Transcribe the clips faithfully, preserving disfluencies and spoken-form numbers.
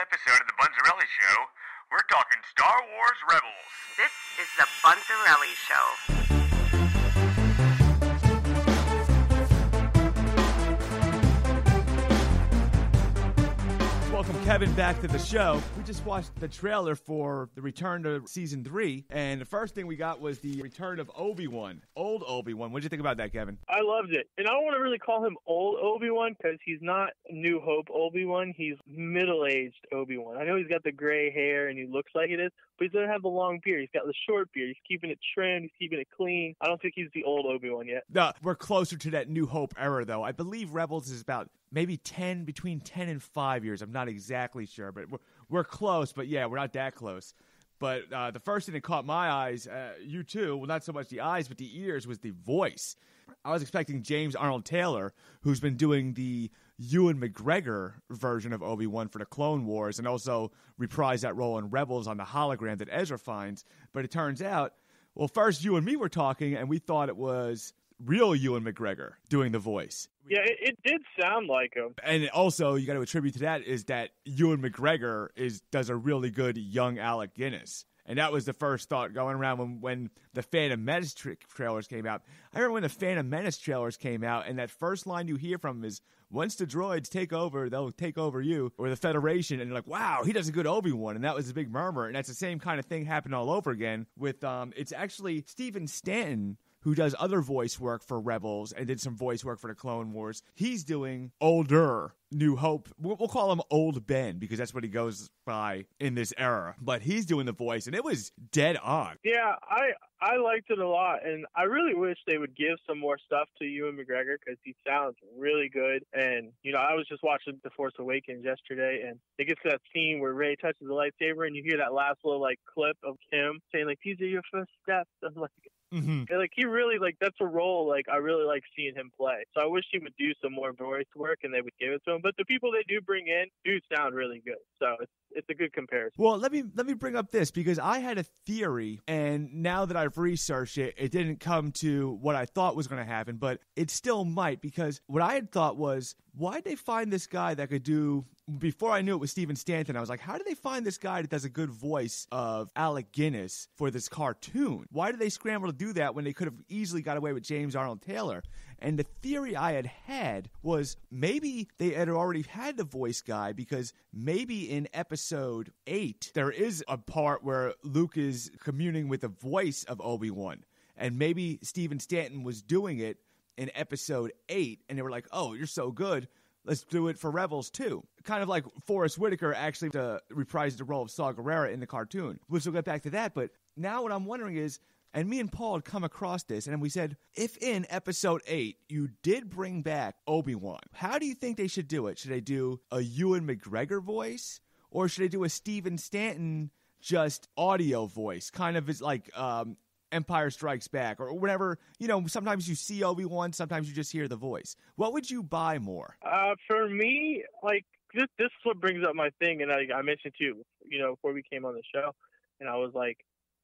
episode of the Bunzerelli Show, we're talking Star Wars Rebels. This is the Bunzerelli Show. Welcome, Kevin, back to the show. We just watched the trailer for the return to season three, and the first thing we got was the return of Obi-Wan, old Obi-Wan. What did you think about that, Kevin? I loved it. And I don't want to really call him old Obi-Wan because he's not New Hope Obi-Wan. He's middle-aged Obi-Wan. I know he's got the gray hair and he looks like it is, but he doesn't have the long beard. He's got the short beard. He's keeping it trimmed. He's keeping it clean. I don't think he's the old Obi-Wan yet. No, we're closer to that New Hope era, though. I believe Rebels is about maybe ten, between ten and five years. I'm not exactly sure, but we're, we're close, but yeah, we're not that close. But uh, the first thing that caught my eyes, uh, you too, well, not so much the eyes, but the ears, was the voice. I was expecting James Arnold Taylor, who's been doing the Ewan McGregor version of Obi-Wan for the Clone Wars and also reprised that role in Rebels on the hologram that Ezra finds. But it turns out, well, first you and me were talking, and we thought it was real Ewan McGregor doing the voice. Yeah, it, it did sound like him. And also, you got to attribute to that is that Ewan McGregor is does a really good young Alec Guinness. And that was the first thought going around when, when the Phantom Menace tra- trailers came out. I remember when the Phantom Menace trailers came out, and that first line you hear from him is, once the droids take over, they'll take over you, or the Federation. And you're like, wow, he does a good Obi-Wan. And that was a big murmur. And that's the same kind of thing happened all over again with, um, it's actually Stephen Stanton, who does other voice work for Rebels and did some voice work for the Clone Wars. He's doing older New Hope. We'll call him Old Ben because that's what he goes by in this era. But he's doing the voice, and it was dead on. Yeah, I I liked it a lot, and I really wish they would give some more stuff to Ewan McGregor because he sounds really good. And, you know, I was just watching The Force Awakens yesterday, and it gets to that scene where Rey touches the lightsaber, and you hear that last little, like, clip of him saying, like, these are your first steps. I'm like... Mm-hmm. And like he really like that's a role like I really like seeing him play. So I wish he would do some more voice work and they would give it to him. But the people they do bring in do sound really good. So it's it's a good comparison. Well, let me let me bring up this because I had a theory, and now that I've researched it, it didn't come to what I thought was going to happen, but it still might, because what I had thought was, why'd they find this guy that could do? Before I knew it was Stephen Stanton, I was like, how do they find this guy that does a good voice of Alec Guinness for this cartoon? Why did they scramble to do that when they could have easily got away with James Arnold Taylor? And the theory I had had was maybe they had already had the voice guy, because maybe in episode eight, there is a part where Luke is communing with the voice of Obi-Wan, and maybe Stephen Stanton was doing it in episode eight, and they were like, oh, you're so good. Let's do it for Rebels, too. Kind of like Forrest Whitaker actually uh, reprised the role of Saw Gerrera in the cartoon. We'll still get back to that, but now what I'm wondering is, and me and Paul had come across this, and we said, if in Episode eight you did bring back Obi-Wan, how do you think they should do it? Should they do a Ewan McGregor voice, or should they do a Stephen Stanton just audio voice? Kind of is like... um Empire Strikes Back or whatever, you know, sometimes you see Obi-Wan, sometimes you just hear the voice. What would you buy more? Uh, for me, like, this, this what brings up my thing, and I, I mentioned to you, you know, before we came on the show, and I was like,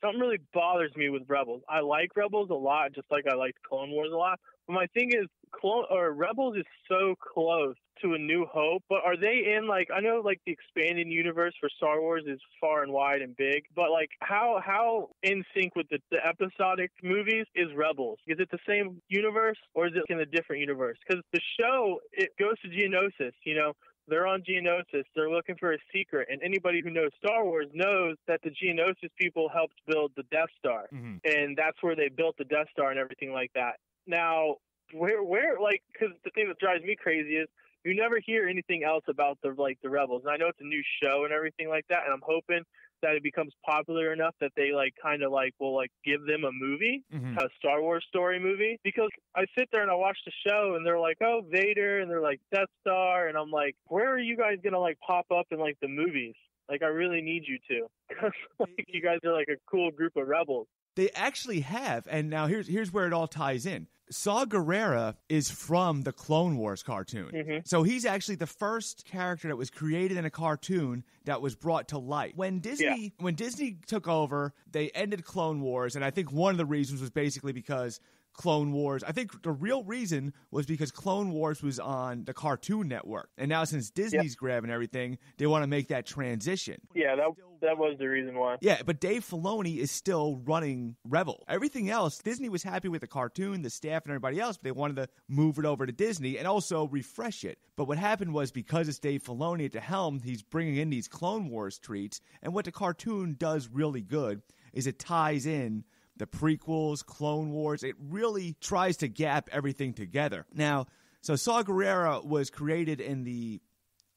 something really bothers me with Rebels. I like Rebels a lot, just like I liked Clone Wars a lot, but my thing is, Clone or Rebels is so close to A New Hope, but are they in, like, I know, like, the expanded universe for Star Wars is far and wide and big, but, like, how how in sync with the, the episodic movies is Rebels? Is it the same universe, or is it in a different universe? Because the show, it goes to Geonosis, you know? They're on Geonosis. They're looking for a secret. And anybody who knows Star Wars knows that the Geonosis people helped build the Death Star. Mm-hmm. And that's where they built the Death Star and everything like that. Now... Where, where, like, because the thing that drives me crazy is you never hear anything else about the, like, the Rebels. And I know it's a new show and everything like that, and I'm hoping that it becomes popular enough that they, like, kind of, like, will, like, give them a movie, mm-hmm. a Star Wars story movie. Because I sit there and I watch the show, and they're like, oh, Vader, and they're like, Death Star, and I'm like, where are you guys going to, like, pop up in, like, the movies? Like, I really need you to. Because, like, you guys are, like, a cool group of Rebels. They actually have, and now here's here's where it all ties in. Saw Gerrera is from the Clone Wars cartoon. Mm-hmm. So he's actually the first character that was created in a cartoon that was brought to life. When Disney yeah. when Disney took over, they ended Clone Wars, and I think one of the reasons was basically because Clone Wars. I think the real reason was because Clone Wars was on the Cartoon Network. And now since Disney's yep. grabbing everything, they want to make that transition. Yeah, that, that was the reason why. Yeah, but Dave Filoni is still running Rebel. Everything else, Disney was happy with the cartoon, the staff, and everybody else, but they wanted to move it over to Disney and also refresh it. But what happened was because it's Dave Filoni at the helm, he's bringing in these Clone Wars treats. And what the cartoon does really good is it ties in the prequels, Clone Wars. It really tries to gap everything together. Now, so Saw Gerrera was created in the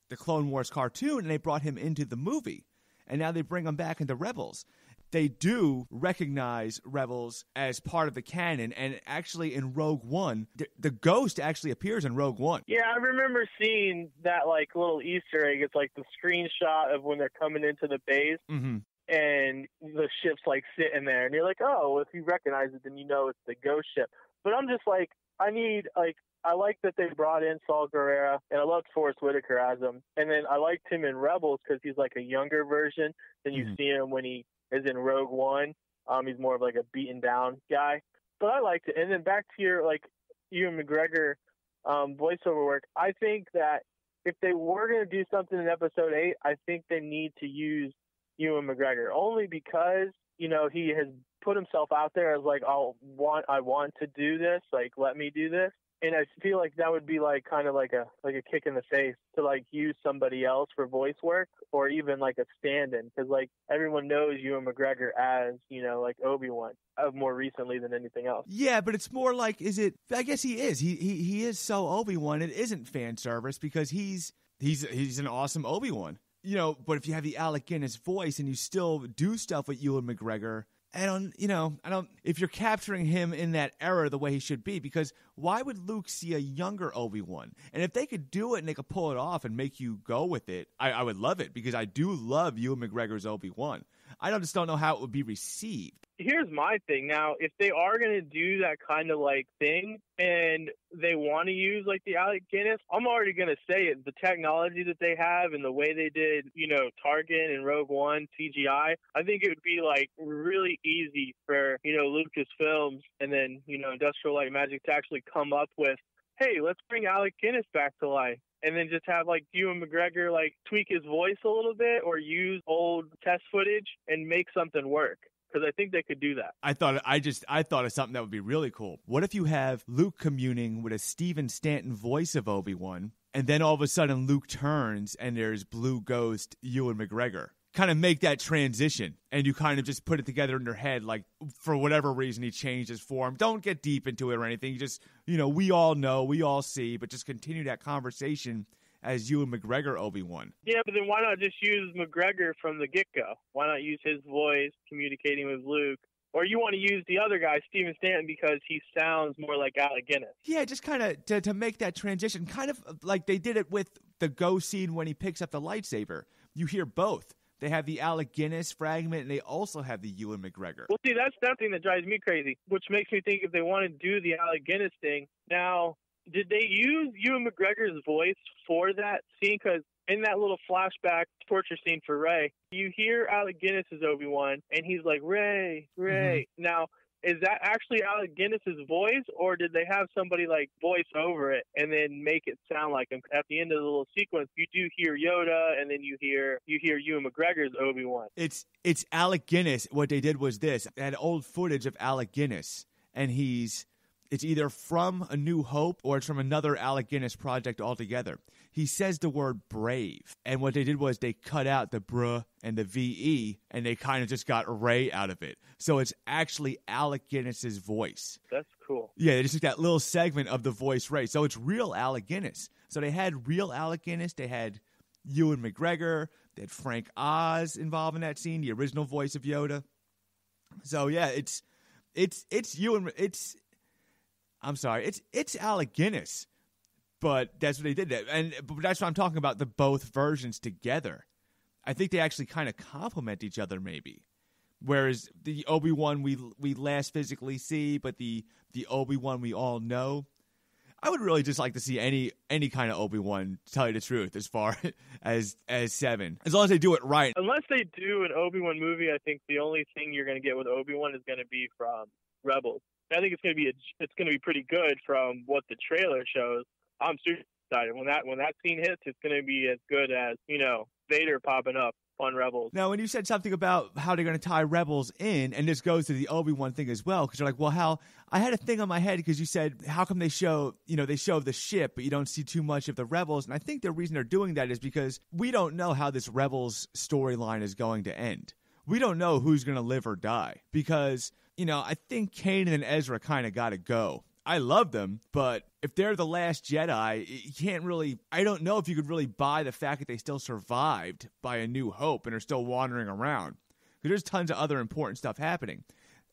the Clone Wars cartoon, and they brought him into the movie. And now they bring him back into Rebels. They do recognize Rebels as part of the canon, and actually in Rogue One, the, the ghost actually appears in Rogue One. Yeah, I remember seeing that like little Easter egg. It's like the screenshot of when they're coming into the base. Mm-hmm. And the ship's, like, sitting there. And you're like, oh, if you recognize it, then you know it's the ghost ship. But I'm just like, I need, like, I like that they brought in Saw Gerrera. And I loved Forrest Whitaker as him. And then I liked him in Rebels because he's, like, a younger version. Then you mm-hmm. see him when he is in Rogue One. Um, he's more of, like, a beaten-down guy. But I liked it. And then back to your, like, Ewan McGregor um, voiceover work, I think that if they were going to do something in Episode eight, I think they need to use Ewan McGregor, only because, you know, he has put himself out there as like, I'll want, I want to do this. Like, let me do this. And I feel like that would be like kind of like a, like a kick in the face to like use somebody else for voice work or even like a stand-in. Cause like everyone knows Ewan McGregor as, you know, like Obi-Wan of more recently than anything else. Yeah. But it's more like, is it, I guess he is, he, he, he is so Obi-Wan. It isn't fan service because he's, he's, he's an awesome Obi-Wan. You know, but if you have the Alec Guinness voice and you still do stuff with Ewan McGregor, I don't, you know, I don't, if you're capturing him in that era the way he should be, because why would Luke see a younger Obi-Wan? And if they could do it and they could pull it off and make you go with it, I, I would love it because I do love Ewan McGregor's Obi-Wan. I don't, just don't know how it would be received. Here's my thing. Now, if they are going to do that kind of like thing and they want to use like the Alec Guinness, I'm already going to say it. The technology that they have and the way they did, you know, Tarkin and Rogue One, C G I, I think it would be like really easy for, you know, Lucasfilms and then, you know, Industrial Light and Magic to actually come up with, hey, let's bring Alec Guinness back to life. And then just have, like, Ewan McGregor, like, tweak his voice a little bit or use old test footage and make something work. Because I think they could do that. I thought I just I thought of something that would be really cool. What if you have Luke communing with a Stephen Stanton voice of Obi-Wan, and then all of a sudden Luke turns and there's Blue Ghost Ewan McGregor? Kind of make that transition, and you kind of just put it together in your head, like, for whatever reason he changed his form. Don't get deep into it or anything. You just, you know, we all know, we all see, but just continue that conversation as Ewan McGregor Obi-Wan. Yeah, but then why not just use McGregor from the get-go? Why not use his voice communicating with Luke? Or you want to use the other guy, Stephen Stanton, because he sounds more like Alec Guinness. Yeah, just kind of to, to make that transition, kind of like they did it with the Go scene when he picks up the lightsaber. You hear both. They have the Alec Guinness fragment, and they also have the Ewan McGregor. Well, see, that's that thing that drives me crazy, which makes me think if they want to do the Alec Guinness thing. Now, did they use Ewan McGregor's voice for that scene? Because in that little flashback torture scene for Rey, you hear Alec Guinness's Obi-Wan, and he's like, Rey, Rey. Mm-hmm. Now, is that actually Alec Guinness's voice, or did they have somebody like voice over it and then make it sound like him? At the end of the little sequence, you do hear Yoda, and then you hear you hear Ewan McGregor's Obi-Wan. It's it's Alec Guinness. What they did was this: they had old footage of Alec Guinness, and he's it's either from A New Hope or it's from another Alec Guinness project altogether. He says the word brave, and what they did was they cut out the bruh and the V E, and they kind of just got Rey out of it. So it's actually Alec Guinness's voice. That's cool. Yeah, they just took that little segment of the voice Rey. So it's real Alec Guinness. So they had real Alec Guinness. They had Ewan McGregor. They had Frank Oz involved in that scene, the original voice of Yoda. So yeah, it's it's it's Ewan. It's I'm sorry, it's it's Alec Guinness. But that's what they did. And but that's what I'm talking about, the both versions together. I think they actually kind of complement each other maybe. Whereas the Obi-Wan we we last physically see, but the, the Obi-Wan we all know. I would really just like to see any any kind of Obi-Wan, to tell you the truth, as far as as seven. As long as they do it right. Unless they do an Obi-Wan movie, I think the only thing you're going to get with Obi-Wan is going to be from Rebels. I think it's going to be a, it's going to be pretty good from what the trailer shows. I'm super excited. When that when that scene hits, it's going to be as good as, you know, Vader popping up on Rebels. Now, when you said something about how they're going to tie Rebels in, and this goes to the Obi-Wan thing as well, because you're like, well, how – I had a thing on my head because you said, how come they show – you know, they show the ship, but you don't see too much of the Rebels. And I think the reason they're doing that is because we don't know how this Rebels storyline is going to end. We don't know who's going to live or die because, you know, I think Kanan and Ezra kind of got to go. I love them, but if they're the last Jedi, you can't really – I don't know if you could really buy the fact that they still survived by A New Hope and are still wandering around. Because there's tons of other important stuff happening.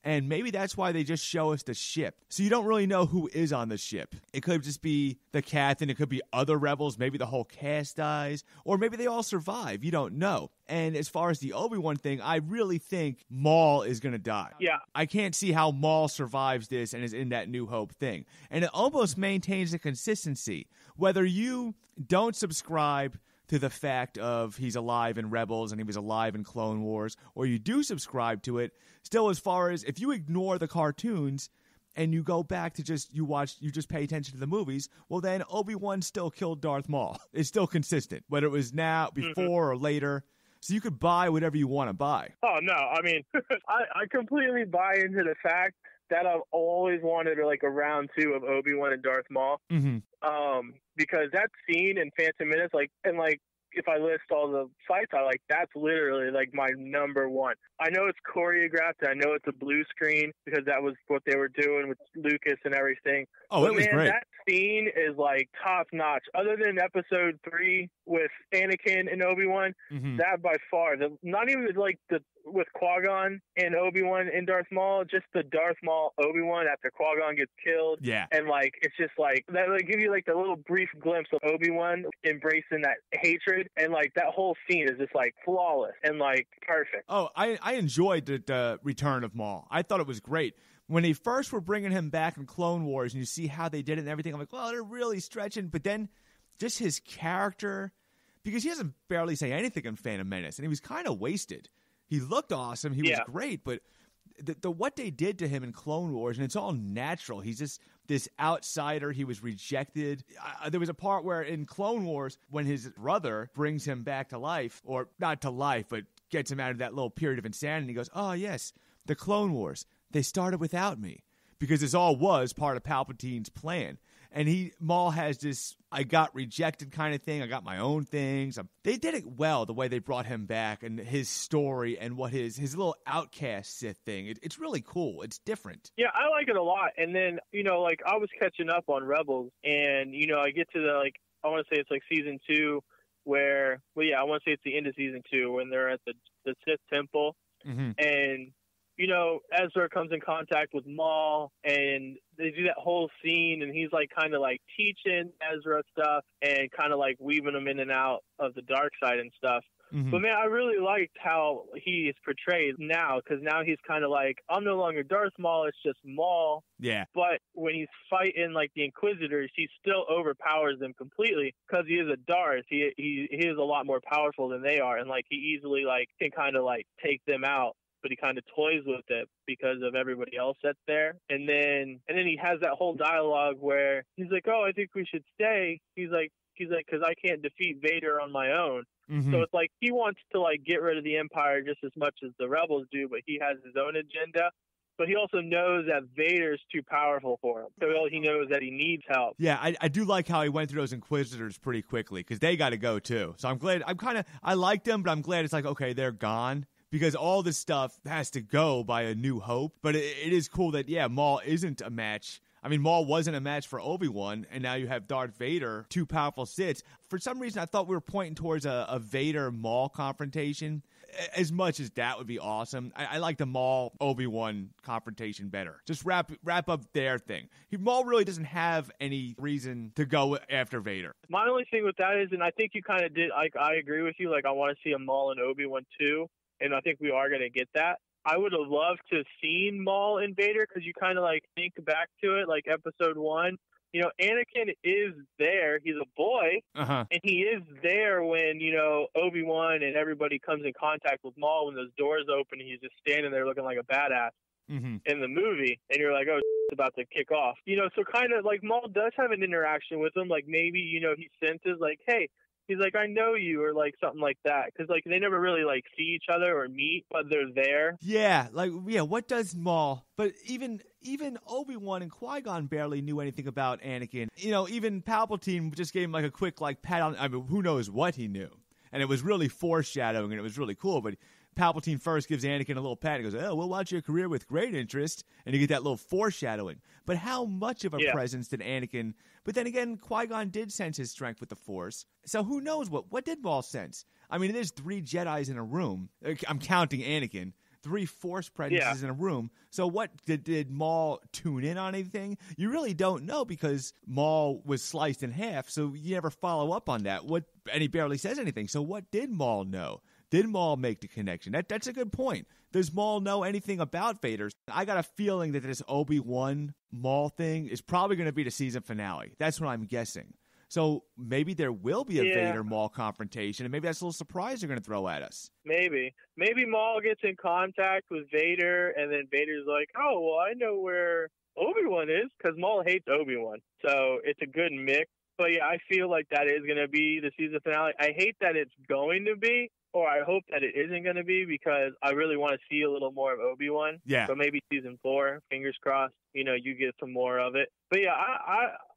And maybe that's why they just show us the ship. So you don't really know who is on the ship. It could just be the captain. It could be other rebels. Maybe the whole cast dies. Or maybe they all survive. You don't know. And as far as the Obi-Wan thing, I really think Maul is going to die. Yeah. I can't see how Maul survives this and is in that New Hope thing. And it almost maintains the consistency. Whether you don't subscribe to the fact of he's alive in Rebels and he was alive in Clone Wars, or you do subscribe to it, still as far as if you ignore the cartoons and you go back to just you watch you just pay attention to the movies, well then Obi-Wan still killed Darth Maul. It's still consistent, whether it was now, before, or later. So you could buy whatever you want to buy. Oh no, I mean I, I completely buy into the fact that I've always wanted like a round two of Obi-Wan and Darth Maul. Mm-hmm. Um, because that scene in Phantom Menace, like, and like, if I list all the fights, I like, that's literally like my number one. I know it's choreographed. And I know it's a blue screen because that was what they were doing with Lucas and everything. Oh, but it was man, great. That scene is like top notch. Other than episode three with Anakin and Obi-Wan, mm-hmm. that by far, the, not even like the, with Qui-Gon and Obi-Wan and Darth Maul, just the Darth Maul Obi-Wan after Qui-Gon gets killed. Yeah. And like, it's just like, that like give you like the little brief glimpse of Obi-Wan embracing that hatred. And like that whole scene is just like flawless and like perfect. Oh, I, I enjoyed the, the return of Maul. I thought it was great. When they first were bringing him back in Clone Wars and you see how they did it and everything, I'm like, well, they're really stretching. But then just his character, because he doesn't barely say anything in Phantom Menace and he was kind of wasted. He looked awesome. He yeah. was great, but the, the what they did to him in Clone Wars, and it's all natural. He's just this outsider. He was rejected. Uh, there was a part where in Clone Wars, when his brother brings him back to life, or not to life, but gets him out of that little period of insanity, he goes, oh, yes, the Clone Wars, they started without me, because this all was part of Palpatine's plan. And he Maul has this, I got rejected kind of thing. I got my own things. I'm, they did it well, the way they brought him back and his story and what his his little outcast Sith thing. It, it's really cool. It's different. Yeah, I like it a lot. And then, you know, like I was catching up on Rebels and, you know, I get to the, like, I want to say it's like season two where, well, yeah, I want to say it's the end of season two when they're at the, the Sith temple. Mm-hmm. And, you know, Ezra comes in contact with Maul and they do that whole scene and he's like kind of like teaching Ezra stuff and kind of like weaving him in and out of the dark side and stuff. Mm-hmm. But man, I really liked how he is portrayed now because now he's kind of like, I'm no longer Darth Maul, it's just Maul. Yeah. But when he's fighting like the Inquisitors, he still overpowers them completely because he is a Darth. He, he, he is a lot more powerful than they are and like he easily like can kind of like take them out. But he kind of toys with it because of everybody else that's there. And then and then he has that whole dialogue where he's like, oh, I think we should stay. He's like, he's like, because I can't defeat Vader on my own. Mm-hmm. So it's like he wants to, like, get rid of the Empire just as much as the Rebels do, but he has his own agenda. But he also knows that Vader's too powerful for him. So he knows that he needs help. Yeah, I, I do like how he went through those Inquisitors pretty quickly because they got to go too. So I'm glad. I'm kind of – I like them, but I'm glad it's like, okay, they're gone. Because all this stuff has to go by A New Hope. But it, it is cool that, yeah, Maul isn't a match. I mean, Maul wasn't a match for Obi-Wan, and now you have Darth Vader, two powerful Siths. For some reason, I thought we were pointing towards a, a Vader-Maul confrontation. As much as that would be awesome, I, I like the Maul-Obi-Wan confrontation better. Just wrap wrap up their thing. He, Maul really doesn't have any reason to go after Vader. My only thing with that is, and I think you kind of did, I, I agree with you, like I want to see a Maul and Obi-Wan too. And I think we are going to get that. I would have loved to have seen Maul and Vader because you kind of like think back to it, like episode one. You know, Anakin is there. He's a boy. Uh-huh. And he is there when, you know, Obi-Wan and everybody comes in contact with Maul when those doors open. And he's just standing there looking like a badass. mm-hmm. in the movie, and you're like, oh, it's about to kick off. You know, so kind of like Maul does have an interaction with him. Like maybe, you know, he senses like, hey, he's like, I know you, or like something like that. Because like they never really like see each other or meet, but they're there. Yeah, like, yeah, what does Maul? But even even Obi-Wan and Qui-Gon barely knew anything about Anakin. You know, even Palpatine just gave him like a quick like pat on, I mean, who knows what he knew. And it was really foreshadowing, and it was really cool. But Palpatine first gives Anakin a little pat and goes, oh, we'll watch your career with great interest. And you get that little foreshadowing. But how much of a yeah. presence did Anakin? But then again, Qui-Gon did sense his strength with the Force. So who knows what, what did Maul sense? I mean, there's three Jedis in a room. I'm counting Anakin. Three Force presences yeah. in a room. So what, did, did Maul tune in on anything? You really don't know, because Maul was sliced in half, so you never follow up on that. What, and he barely says anything. So what did Maul know? Did Maul make the connection? That, that's a good point. Does Maul know anything about Vader? I got a feeling that this Obi-Wan Maul thing is probably going to be the season finale. That's what I'm guessing. So maybe there will be a yeah. Vader Maul confrontation, and maybe that's a little surprise they're going to throw at us. Maybe. Maybe Maul gets in contact with Vader, and then Vader's like, oh, well, I know where Obi-Wan is, because Maul hates Obi-Wan. So it's a good mix. But yeah, I feel like that is going to be the season finale. I hate that it's going to be, or I hope that it isn't going to be, because I really want to see a little more of Obi-Wan. Yeah. So maybe season four, fingers crossed, you know, you get some more of it. But yeah, I,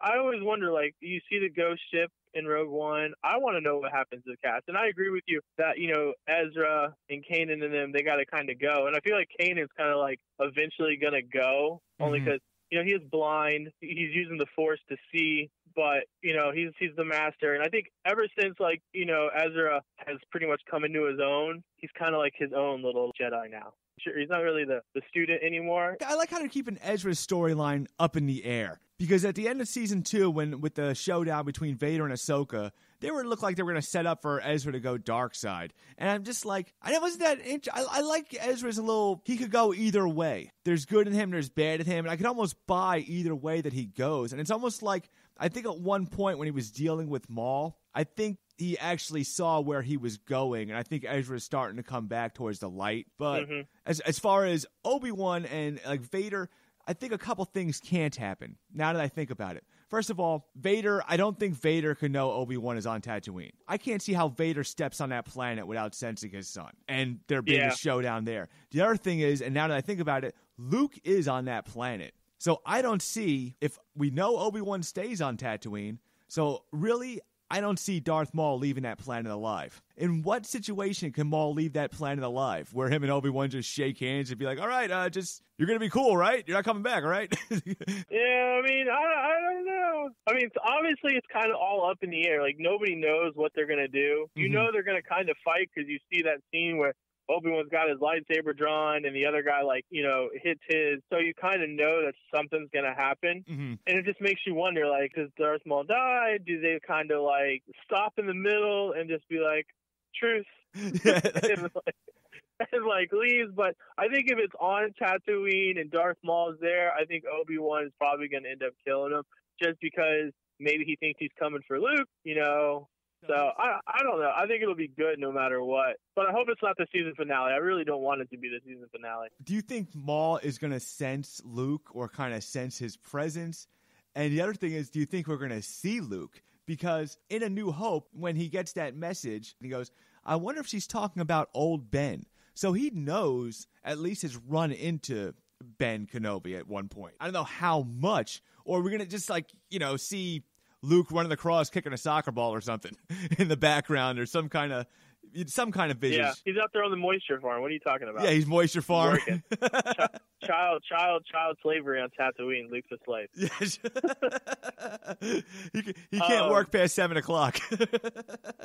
I, I always wonder, like, you see the ghost ship in Rogue One. I want to know what happens to the cast. And I agree with you that, you know, Ezra and Kanan and them, they got to kind of go. And I feel like Kanan's kind of like eventually going to go, mm-hmm. only because, you know, he is blind. He's using the Force to see, but, you know, he's he's the master. And I think ever since, like, you know, Ezra has pretty much come into his own, he's kind of like his own little Jedi now. Sure, he's not really the, the student anymore. I like how they're keeping Ezra's storyline up in the air, because at the end of season two, when with the showdown between Vader and Ahsoka, they were looked like they were going to set up for Ezra to go dark side. And I'm just like, I wasn't that int- I, I like Ezra's a little, he could go either way. There's good in him, there's bad in him, and I could almost buy either way that he goes. And it's almost like, I think at one point when he was dealing with Maul, I think he actually saw where he was going, and I think Ezra's starting to come back towards the light. But mm-hmm. as as far as Obi-Wan and like Vader, I think a couple things can't happen, now that I think about it. First of all, Vader, I don't think Vader could know Obi-Wan is on Tatooine. I can't see how Vader steps on that planet without sensing his son, and there being yeah. a showdown there. The other thing is, and now that I think about it, Luke is on that planet. So I don't see, if we know Obi-Wan stays on Tatooine, so really, I don't see Darth Maul leaving that planet alive. In what situation can Maul leave that planet alive, where him and Obi-Wan just shake hands and be like, all right, uh, just, you're going to be cool, right? You're not coming back, all right? Yeah, I mean, I, I don't know. I mean, it's, obviously, it's kind of all up in the air. Like, nobody knows what they're going to do. You mm-hmm. know they're going to kind of fight, because you see that scene where Obi-Wan's got his lightsaber drawn, and the other guy, like, you know, hits his. So you kind of know that something's going to happen. Mm-hmm. And it just makes you wonder, like, does Darth Maul die? Do they kind of, like, stop in the middle and just be like, truth? Yeah, like- and, like, and, like, leaves? But I think if it's on Tatooine and Darth Maul's there, I think Obi-Wan is probably going to end up killing him, just because maybe he thinks he's coming for Luke, you know. So I I don't know. I think it'll be good no matter what. But I hope it's not the season finale. I really don't want it to be the season finale. Do you think Maul is going to sense Luke, or kind of sense his presence? And the other thing is, do you think we're going to see Luke? Because in A New Hope, when he gets that message, he goes, I wonder if she's talking about old Ben. So he knows at least has run into Ben Kenobi at one point. I don't know how much. Or we're going to just, like, you know, see Luke running across, kicking a soccer ball or something in the background, or some kind of some kind of vision. Yeah, he's out there on the moisture farm. What are you talking about? Yeah, he's moisture farm. He's child, child, child slavery on Tatooine. Luke's a slave. he, can, he can't um, work past seven o'clock.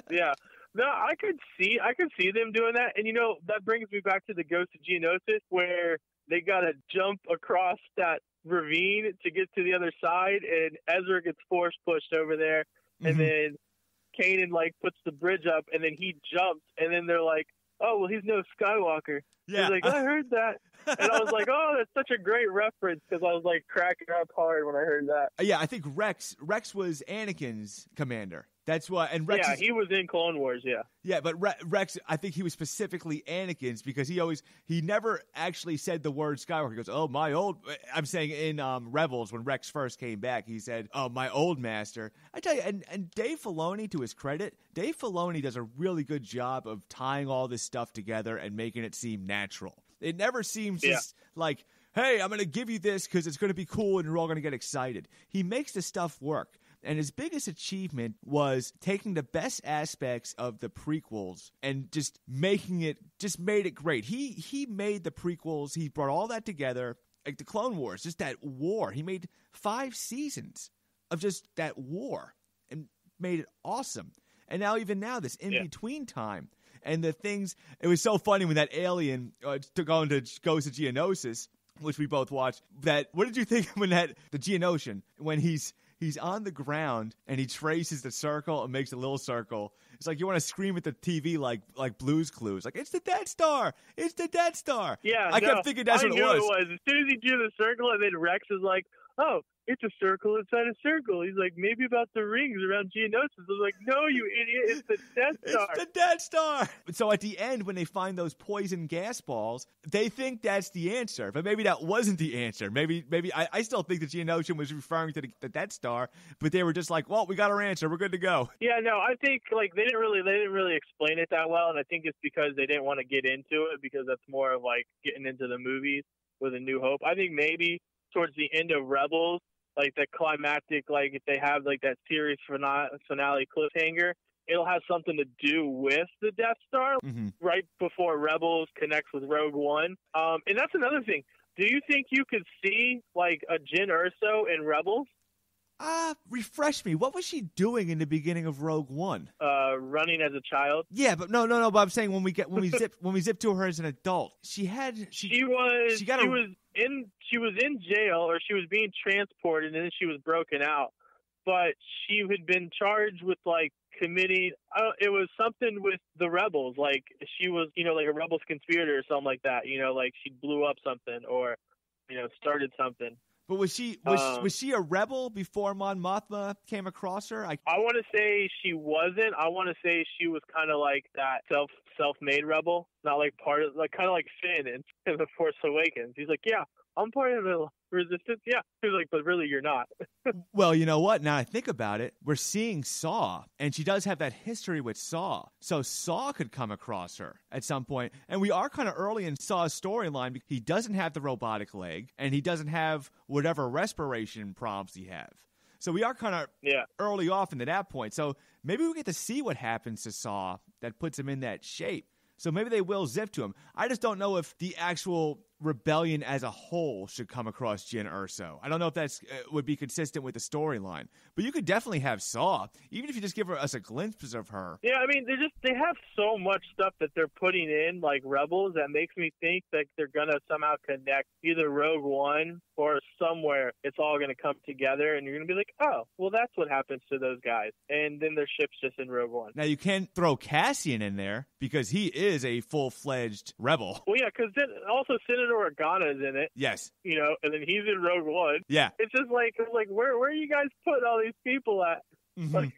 yeah, no, I could see, I could see them doing that, and you know that brings me back to the Ghost of Geonosis, where they got to jump across that ravine to get to the other side, and Ezra gets force pushed over there, and mm-hmm. then Kanan like puts the bridge up, and then he jumps, and then they're like, oh, well, he's no Skywalker. Yeah, he's like, I heard that. And I was like, oh, that's such a great reference, because I was like cracking up hard when I heard that. Yeah, I think Rex Rex was Anakin's commander. That's why. And Rex. Yeah, is, he was in Clone Wars. Yeah. Yeah, but Re- Rex, I think he was specifically Anakin's because he always he never actually said the word Skywalker. He goes, "Oh, my old." I'm saying in um, Rebels when Rex first came back, he said, "Oh, my old master." I tell you, and and Dave Filoni, to his credit, Dave Filoni does a really good job of tying all this stuff together and making it seem natural. It never seems yeah. just like, "Hey, I'm going to give you this because it's going to be cool and you're all going to get excited." He makes the stuff work. And his biggest achievement was taking the best aspects of the prequels and just making it, just made it great. He he made the prequels. He brought all that together, like the Clone Wars, just that war. He made five seasons of just that war and made it awesome. And now even now, this in-between yeah. time and the things, it was so funny when that alien uh, took on to goes to Geonosis, which we both watched. That what did you think when that the Geonosian when he's He's on the ground, and he traces the circle and makes a little circle. It's like you want to scream at the T V like like Blue's Clues. Like, it's the Death Star! It's the Death Star! Yeah, I no, kept thinking that's I what knew it, was. it was. As soon as he drew the circle, and then Rex is like, "Oh, it's a circle inside a circle." He's like, "Maybe about the rings around Geonosis." I was like, "No, you idiot! It's the Death Star! It's the Death Star!" So at the end, when they find those poison gas balls, they think that's the answer, but maybe that wasn't the answer. Maybe, maybe I, I still think that Geonosian was referring to the, the Death Star, but they were just like, "Well, we got our answer. We're good to go." Yeah, no, I think like they didn't really they didn't really explain it that well, and I think it's because they didn't want to get into it because that's more of like getting into the movies with A New Hope. I think maybe towards the end of Rebels, like the climactic, like if they have like that series finale cliffhanger, it'll have something to do with the Death Star mm-hmm. right before Rebels connects with Rogue One. Um, and that's another thing. Do you think you could see like a Jyn Erso in Rebels? Ah, uh, refresh me. What was she doing in the beginning of Rogue One? Uh, running as a child. Yeah, but no, no, no. But I'm saying when we get when we zip when we zip to her as an adult, she had she, she was she, got she a, was in she was in jail or she was being transported and then she was broken out. But she had been charged with like committing. Uh, it was something with the rebels. Like she was, you know, like a rebels conspirator or something like that. You know, like she blew up something or, you know, started something. But was she was um, was she a rebel before Mon Mothma came across her? I, I want to say she wasn't. I want to say she was kind of like that self self made rebel, not like part of like kind of like Finn in, in The Force Awakens. He's like, "Yeah, I'm part of the resistance." Yeah, he's like, "But really, you're not." Well, you know what? Now I think about it, we're seeing Saw, and she does have that history with Saw, so Saw could come across her at some point. And we are kind of early in Saw's storyline. He doesn't have the robotic leg, and he doesn't have whatever respiration problems he have. So we are kind of yeah. early off into that point. So maybe we get to see what happens to Saw that puts him in that shape. So maybe they will zip to him. I just don't know if the actual rebellion as a whole should come across Jyn Erso. I don't know if that's uh, would be consistent with the storyline. But you could definitely have Saw, even if you just give her, us a glimpse of her. Yeah, I mean, they just they have so much stuff that they're putting in, like Rebels, that makes me think that they're gonna somehow connect either Rogue One or somewhere. It's all gonna come together, and you're gonna be like, "Oh, well, that's what happens to those guys," and then their ship's just in Rogue One. Now you can throw Cassian in there because he is a full fledged rebel. Well, yeah, because then also Senator Organa's in it. Yes. You know, and then he's in Rogue One. Yeah. It's just like, it's like where where are you guys putting all these people at? Mm-hmm. Like,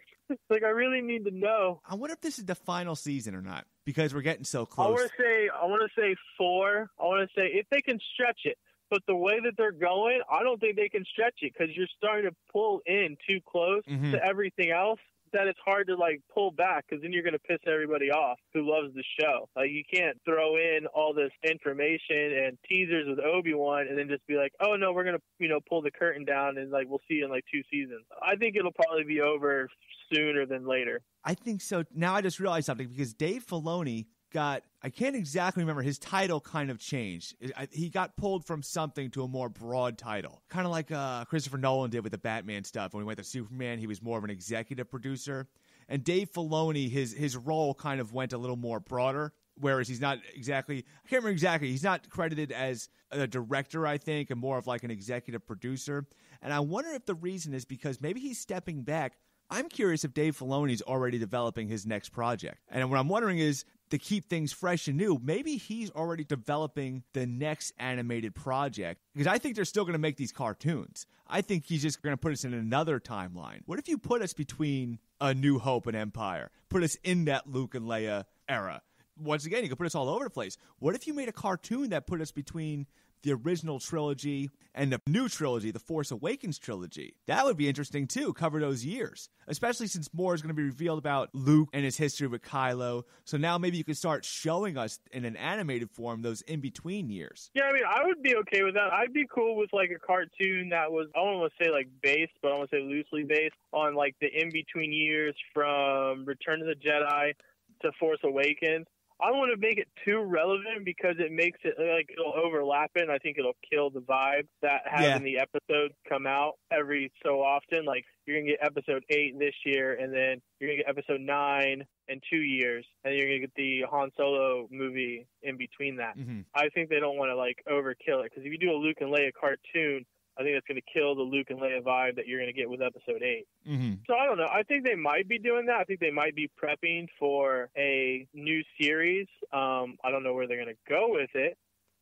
like, I really need to know. I wonder if this is the final season or not, because we're getting so close. I want to say, I want to say four. I want to say if they can stretch it. But the way that they're going, I don't think they can stretch it because you're starting to pull in too close mm-hmm. to everything else. That it's hard to like pull back because then you're going to piss everybody off who loves the show. Like you can't throw in all this information and teasers with Obi-Wan and then just be like, "Oh no, we're going to, you know, pull the curtain down and like we'll see you in like two seasons." I think it'll probably be over sooner than later. I think so. Now I just realized something because Dave Filoni got, I can't exactly remember, his title kind of changed. He got pulled from something to a more broad title, kind of like uh, Christopher Nolan did with the Batman stuff. When he went to Superman, he was more of an executive producer. And Dave Filoni, his his role kind of went a little more broader, whereas he's not exactly, I can't remember exactly, he's not credited as a director, I think, and more of like an executive producer. And I wonder if the reason is because maybe he's stepping back. I'm curious if Dave Filoni's already developing his next project. And what I'm wondering is, to keep things fresh and new, maybe he's already developing the next animated project. Because I think they're still going to make these cartoons. I think he's just going to put us in another timeline. What if you put us between A New Hope and Empire? Put us in that Luke and Leia era. Once again, you could put us all over the place. What if you made a cartoon that put us between the original trilogy and the new trilogy, the Force Awakens trilogy? That would be interesting too, cover those years, especially since more is going to be revealed about Luke and his history with Kylo. So now maybe you could start showing us in an animated form those in-between years. Yeah, I mean, I would be okay with that. I'd be cool with like a cartoon that was, I don't want to say like based, but I want to say loosely based on like the in-between years from Return of the Jedi to Force Awakens. I don't want to make it too relevant because it makes it like it'll overlap it. And I think it'll kill the vibe that having yeah. the episodes come out every so often. Like you're gonna get episode eight this year, and then you're gonna get episode nine in two years, and you're gonna get the Han Solo movie in between that. Mm-hmm. I think they don't want to like overkill it because if you do a Luke and Leia cartoon, I think that's going to kill the Luke and Leia vibe that you're going to get with Episode eight. Mm-hmm. So I don't know. I think they might be doing that. I think they might be prepping for a new series. Um, I don't know where they're going to go with it.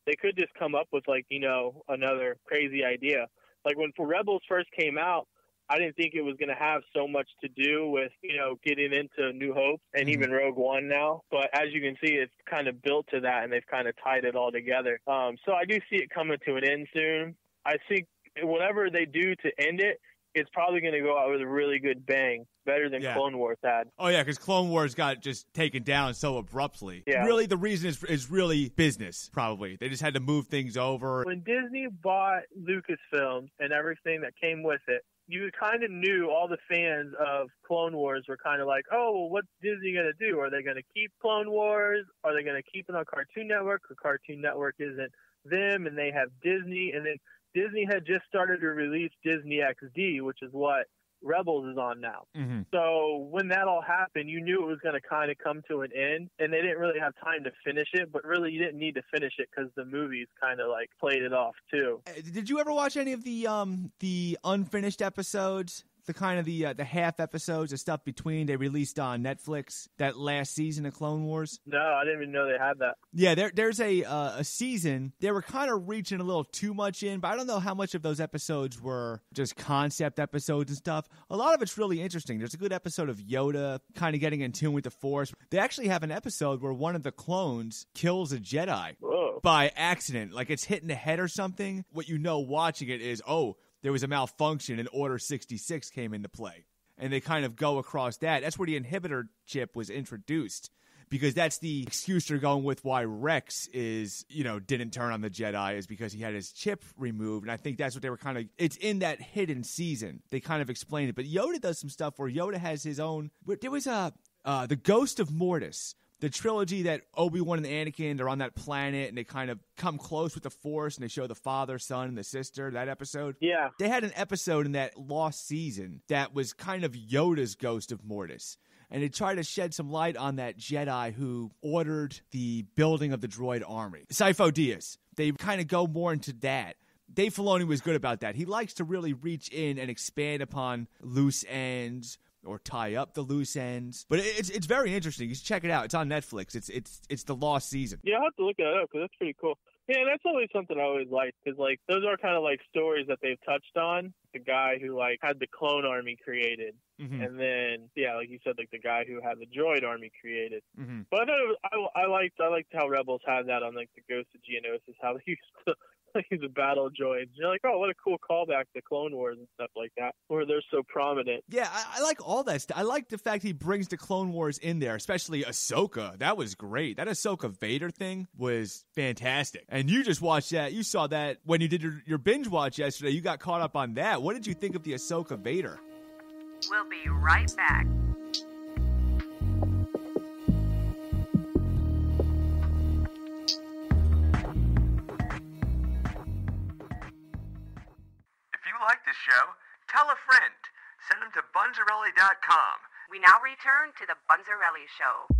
They could just come up with, like, you know, another crazy idea. Like when Rebels first came out, I didn't think it was going to have so much to do with, you know, getting into New Hope and even Rogue One now. But as you can see, it's kind of built to that, and they've kind of tied it all together. Um, so I do see it coming to an end soon. I think whatever they do to end it, it's probably going to go out with a really good bang, better than yeah. Clone Wars had. Oh, yeah, because Clone Wars got just taken down so abruptly. Yeah. Really, the reason is, is really business, probably. They just had to move things over. When Disney bought Lucasfilm and everything that came with it, you kind of knew all the fans of Clone Wars were kind of like, oh, well, what's Disney going to do? Are they going to keep Clone Wars? Are they going to keep it on Cartoon Network? Or Cartoon Network isn't them, and they have Disney, and then Disney had just started to release Disney X D, which is what Rebels is on now. Mm-hmm. So when that all happened, you knew it was going to kind of come to an end, and they didn't really have time to finish it, but really you didn't need to finish it because the movies kind of like played it off too. Did you ever watch any of the um, the unfinished episodes? The kind of the uh, the half episodes, the stuff between they released on Netflix that last season of Clone Wars? No, I didn't even know they had that. Yeah, there, there's a uh, a season. They were kind of reaching a little too much in, but I don't know how much of those episodes were just concept episodes and stuff. A lot of it's really interesting. There's a good episode of Yoda kind of getting in tune with the Force. They actually have an episode where one of the clones kills a Jedi Whoa. by accident. Like it's hitting the head or something. What you know watching it is, oh, there was a malfunction and Order sixty-six came into play. And they kind of go across that. That's where the inhibitor chip was introduced, because that's the excuse they're going with why Rex is, you know, didn't turn on the Jedi, is because he had his chip removed. And I think that's what they were kind of, it's in that hidden season. They kind of explain it. But Yoda does some stuff where Yoda has his own, there was a, uh, the Ghost of Mortis, the trilogy that Obi-Wan and Anakin, they're on that planet and they kind of come close with the Force and they show the father, son, and the sister, that episode. Yeah. They had an episode in that lost season that was kind of Yoda's Ghost of Mortis. And they tried to shed some light on that Jedi who ordered the building of the droid army. Sifo Dyas. They kind of go more into that. Dave Filoni was good about that. He likes to really reach in and expand upon loose ends, or tie up the loose ends. But it's it's very interesting. You should check it out. It's on Netflix. It's it's it's the lost season. Yeah, I'll have to look that up because that's pretty cool. Yeah, that's always something I always liked because, like, those are kind of, like, stories that they've touched on. The guy who, like, had the clone army created. Mm-hmm. And then, yeah, like you said, like, the guy who had the droid army created. Mm-hmm. But I, know, I, I, liked, I liked how Rebels had that on, like, the Ghost of Geonosis, how they used to... like he's a battle droid. You're like, oh, what a cool callback to Clone Wars and stuff like that, where they're so prominent. Yeah, I, I like all that stuff. I like the fact he brings the Clone Wars in there, especially Ahsoka. That was great. That Ahsoka Vader thing was fantastic. And you just watched that. You saw that when you did your, your binge watch yesterday. You got caught up on that. What did you think of the Ahsoka Vader? We'll be right back. Like this show, tell a friend. Send them to bunzerelli dot com. We now return to the Bunzerelli Show.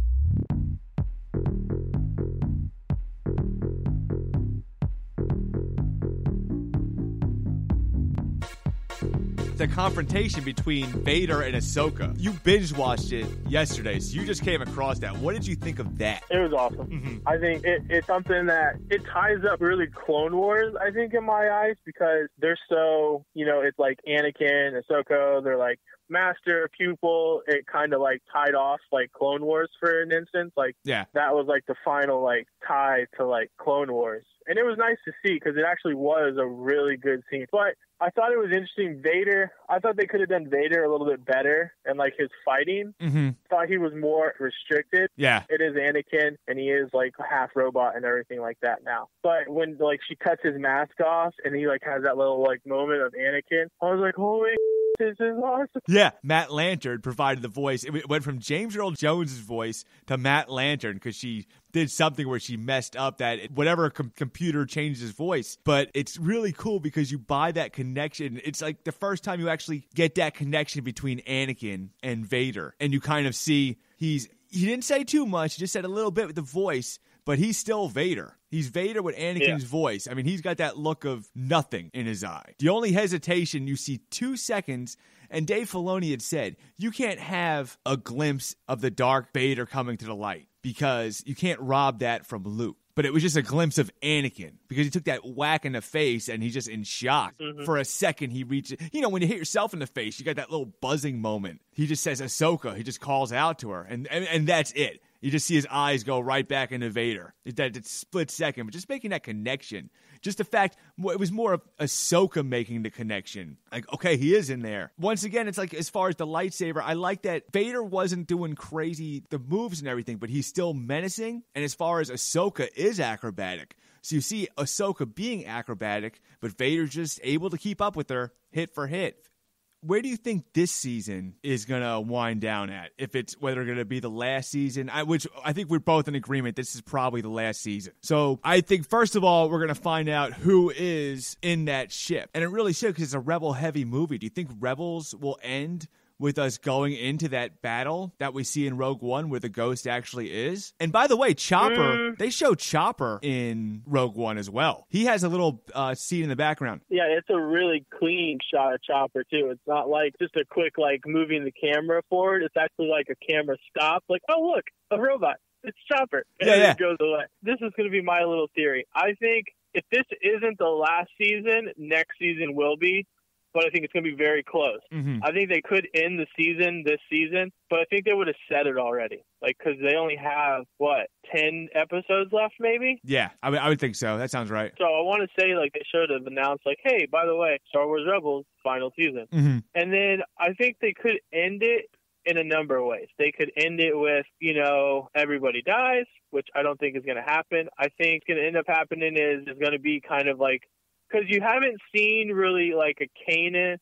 the confrontation between Vader and Ahsoka. You binge-watched it yesterday, so you just came across that. What did you think of that? It was awesome. Mm-hmm. I think it, it's something that it ties up really Clone Wars, I think, in my eyes, because they're so, you know, it's like Anakin, Ahsoka, they're like master, pupil. It kind of like tied off like Clone Wars for an instance. Like, yeah, that was like the final like tie to like Clone Wars. And it was nice to see because it actually was a really good scene. But I thought it was interesting. Vader, I thought they could have done Vader a little bit better and like his fighting. Mm-hmm. Thought he was more restricted. Yeah. It is Anakin and he is like half robot and everything like that now. But when like she cuts his mask off and he like has that little like moment of Anakin, I was like, holy... This is awesome. Yeah, Matt Lantern provided the voice. It went from James Earl Jones' voice to Matt Lantern because she did something where she messed up that whatever com- computer changed his voice. But it's really cool because you buy that connection. It's like the first time you actually get that connection between Anakin and Vader. And you kind of see he's, he didn't say too much, he just said a little bit with the voice, but he's still Vader. He's Vader with Anakin's yeah. voice. I mean, he's got that look of nothing in his eye. The only hesitation, you see two seconds, and Dave Filoni had said, you can't have a glimpse of the dark Vader coming to the light because you can't rob that from Luke. But it was just a glimpse of Anakin because he took that whack in the face and he's just in shock. Mm-hmm. For a second, he reaches, you know, when you hit yourself in the face, you got that little buzzing moment. He just says Ahsoka. He just calls out to her, and and, and that's it. You just see his eyes go right back into Vader. It's that it's split second, but just making that connection. Just the fact, it was more of Ahsoka making the connection. Like, okay, he is in there. Once again, it's like as far as the lightsaber, I like that Vader wasn't doing crazy, the moves and everything, but he's still menacing. And as far as Ahsoka is acrobatic. So you see Ahsoka being acrobatic, but Vader's just able to keep up with her hit for hit. Where do you think this season is going to wind down at? If it's whether it's going to be the last season, I, which I think we're both in agreement, this is probably the last season. So I think, first of all, we're going to find out who is in that ship. And it really should, because it's a Rebel-heavy movie. Do you think Rebels will end with us going into that battle that we see in Rogue One where the ghost actually is? And by the way, Chopper, mm. they show Chopper in Rogue One as well. He has a little uh, scene in the background. Yeah, it's a really clean shot of Chopper, too. It's not like just a quick, like, moving the camera forward. It's actually like a camera stop. Like, oh, look, a robot. It's Chopper. And yeah, yeah. It goes away. This is going to be my little theory. I think if this isn't the last season, next season will be. But I think it's going to be very close. Mm-hmm. I think they could end the season this season, but I think they would have said it already. Like, because they only have, what, ten episodes left maybe? Yeah, I mean, I would think so. That sounds right. So I want to say, like, they should have announced, like, hey, by the way, Star Wars Rebels, final season. Mm-hmm. And then I think they could end it in a number of ways. They could end it with, you know, everybody dies, which I don't think is going to happen. I think it's going to end up happening is it's going to be kind of like, because you haven't seen really like a Kanan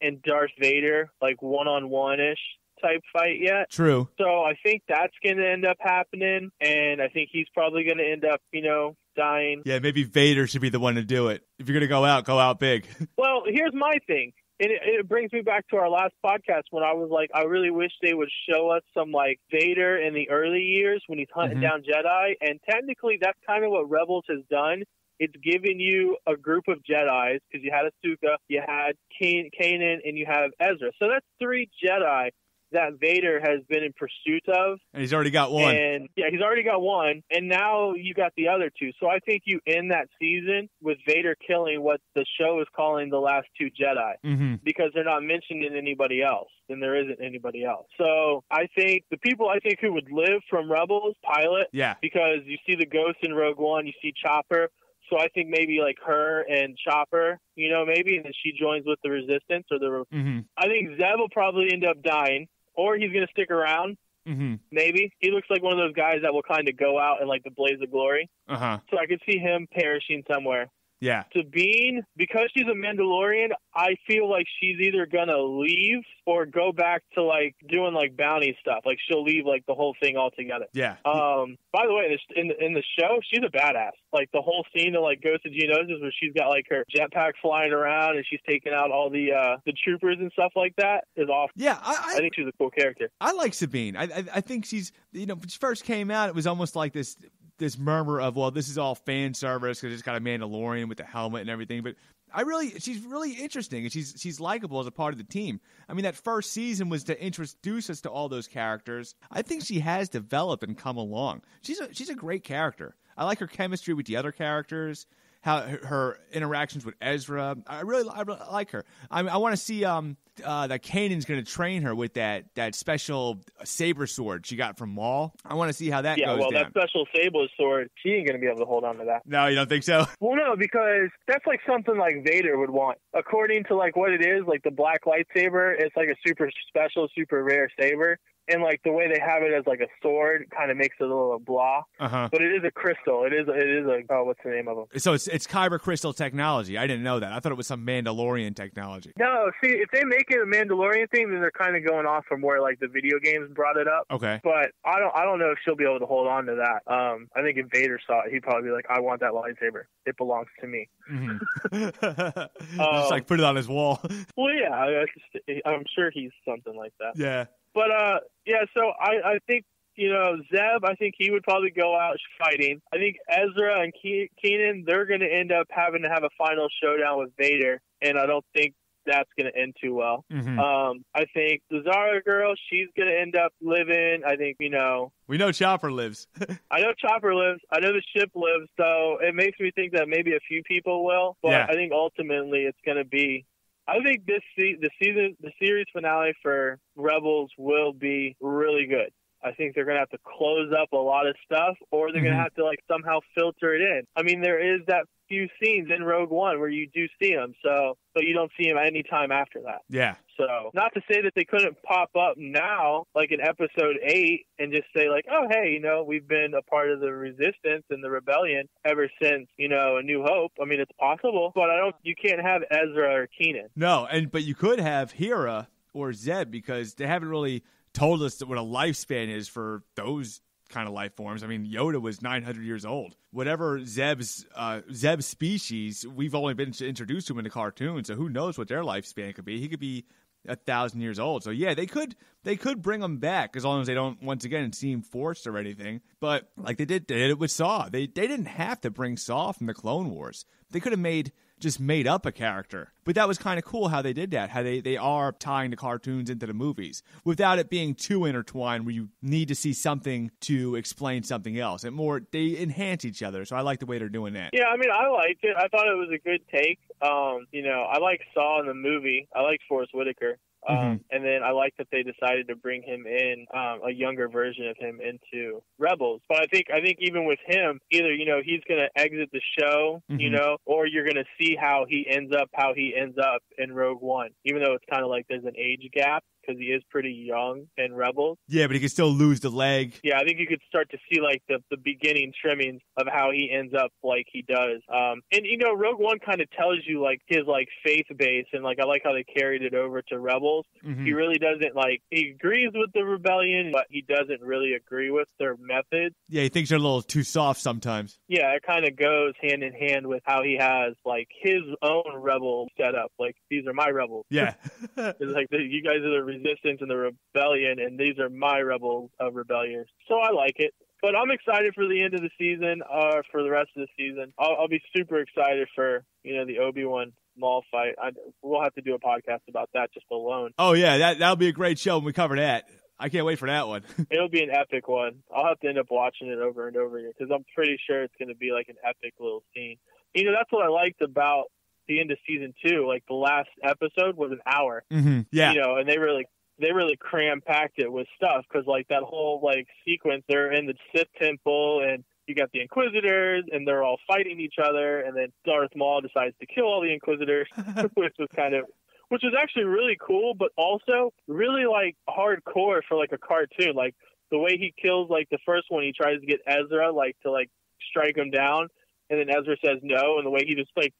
and Darth Vader like one-on-one-ish type fight yet. True. So I think that's going to end up happening, and I think he's probably going to end up, you know, dying. Yeah, maybe Vader should be the one to do it. If you're going to go out, go out big. Well, here's my thing, and it, it brings me back to our last podcast when I was like, I really wish they would show us some like Vader in the early years when he's hunting mm-hmm. down Jedi, and technically that's kind of what Rebels has done. It's giving you a group of Jedis because you had Ahsoka, you had Can- Kanan, and you have Ezra. So that's three Jedi that Vader has been in pursuit of. And he's already got one. And yeah, he's already got one. And now you got the other two. So I think you end that season with Vader killing what the show is calling the last two Jedi mm-hmm. because they're not mentioning anybody else. And there isn't anybody else. So I think the people I think who would live from Rebels, Pilot, yeah. because you see the ghost in Rogue One, you see Chopper. So I think maybe like her and Chopper, you know, maybe, and then she joins with the Resistance or the. Mm-hmm. I think Zeb will probably end up dying, or he's going to stick around. Mm-hmm. Maybe he looks like one of those guys that will kind of go out in like the blaze of glory. Uh-huh. So I could see him perishing somewhere. Yeah. Sabine, because she's a Mandalorian, I feel like she's either going to leave or go back to, like, doing, like, bounty stuff. Like, she'll leave, like, the whole thing altogether. Yeah. Um. By the way, in the, in the show, she's a badass. Like, the whole scene that, like, goes to Geonosis where she's got, like, her jetpack flying around and she's taking out all the uh, the troopers and stuff like that is awesome. Yeah. I, I, I think she's a cool character. I like Sabine. I, I I think she's, you know, when she first came out, it was almost like this this murmur of, well, this is all fan service because it's got a Mandalorian with the helmet and everything. But I really, she's really interesting, and she's she's likable as a part of the team. I mean, that first season was to introduce us to all those characters. I think she has developed and come along. She's a, she's a great character. I like her chemistry with the other characters, how her interactions with Ezra. I really, I really like her. I mean, I want to see um, uh, that Kanan's going to train her with that, that special saber sword she got from Maul. I want to see how that yeah, goes well, down. That special saber sword, she ain't going to be able to hold on to that. No, you don't think so? Well, no, because that's like something like Vader would want. According to like what it is, like the black lightsaber, it's like a super special, super rare saber. And, like, the way they have it as, like, a sword kind of makes it a little blah. Uh-huh. But it is a crystal. It is a, it is a, oh, what's the name of them? So it's it's kyber crystal technology. I didn't know that. I thought it was some Mandalorian technology. No, see, if they make it a Mandalorian thing, then they're kind of going off from where, like, the video games brought it up. Okay. But I don't I don't know if she'll be able to hold on to that. Um, I think if Vader saw it, he'd probably be like, I want that lightsaber. It belongs to me. Mm-hmm. um, just, like, put it on his wall. Well, yeah. I, I just, I'm sure he's something like that. Yeah. But, uh, yeah, so I, I think, you know, Zeb, I think he would probably go out fighting. I think Ezra and Ke- Kanan, they're going to end up having to have a final showdown with Vader, and I don't think that's going to end too well. Mm-hmm. Um, I think the Zara girl, she's going to end up living, I think, you know. We know Chopper lives. I know Chopper lives. I know the ship lives, so it makes me think that maybe a few people will. But yeah. I think ultimately it's going to be. I think this se- the season, the series finale for Rebels will be really good. I think they're going to have to close up a lot of stuff, or they're mm-hmm. going to have to like somehow filter it in. I mean, there is that few scenes in Rogue One where you do see them, so but you don't see them any time after that. Yeah. So not to say that they couldn't pop up now, like in Episode Eight, and just say like, oh hey, you know, we've been a part of the Resistance and the Rebellion ever since, you know, A New Hope. I mean, it's possible, but I don't. You can't have Ezra or Kanan. No, and but you could have Hera or Zeb because they haven't really told us what a lifespan is for those kind of life forms. I mean, Yoda was nine hundred years old. Whatever Zeb's uh, Zeb's species, we've only been introduced to him in the cartoon, so who knows what their lifespan could be. He could be a thousand years old. So yeah, they could they could bring him back as long as they don't once again seem forced or anything. But like they did, they did it with Saw. They they didn't have to bring Saw from the Clone Wars. They could have made. Just made up a character. But that was kind of cool how they did that, how they, they are tying the cartoons into the movies without it being too intertwined where you need to see something to explain something else. And more, they enhance each other, so I like the way they're doing that. Yeah, I mean, I liked it. I thought it was a good take. Um, you know, I like Saw in the movie. I like Forrest Whitaker. Um, mm-hmm. And then I like that they decided to bring him in, um, a younger version of him into Rebels. But I think I think even with him, either, you know, he's going to exit the show, mm-hmm. you know, or you're going to see how he ends up, how he ends up in Rogue One, even though it's kind of like there's an age gap. Because he is pretty young in Rebels. Yeah, but he could still lose the leg. Yeah, I think you could start to see like the, the beginning trimmings of how he ends up like he does. Um, and, you know, Rogue One kind of tells you like his like faith base. And like I like how they carried it over to Rebels. Mm-hmm. He really doesn't like, he agrees with the rebellion, but he doesn't really agree with their methods. Yeah, he thinks they're a little too soft sometimes. Yeah, it kind of goes hand in hand with how he has like his own rebel setup. Like, these are my rebels. Yeah. It's like, you guys are the Resistance and the Rebellion, and these are my rebels of rebellion. So I like it. But I'm excited for the end of the season, or uh, for the rest of the season. I'll, I'll be super excited for, you know, the Obi-Wan Maul fight. I, we'll have to do a podcast about that just alone. Oh, yeah, that, that'll be a great show when we cover that. I can't wait for that one. It'll be an epic one. I'll have to end up watching it over and over again because I'm pretty sure it's going to be like an epic little scene. You know, that's what I liked about the end of season two. Like the last episode was an hour. Mm-hmm. Yeah, you know, and they really they really cram packed it with stuff because like that whole like sequence, they're in the Sith temple and you got the Inquisitors and they're all fighting each other, and then Darth Maul decides to kill all the Inquisitors, which was kind of which was actually really cool, but also really like hardcore for like a cartoon. Like the way he kills like the first one, he tries to get Ezra like to like strike him down, and then Ezra says no, and the way he just like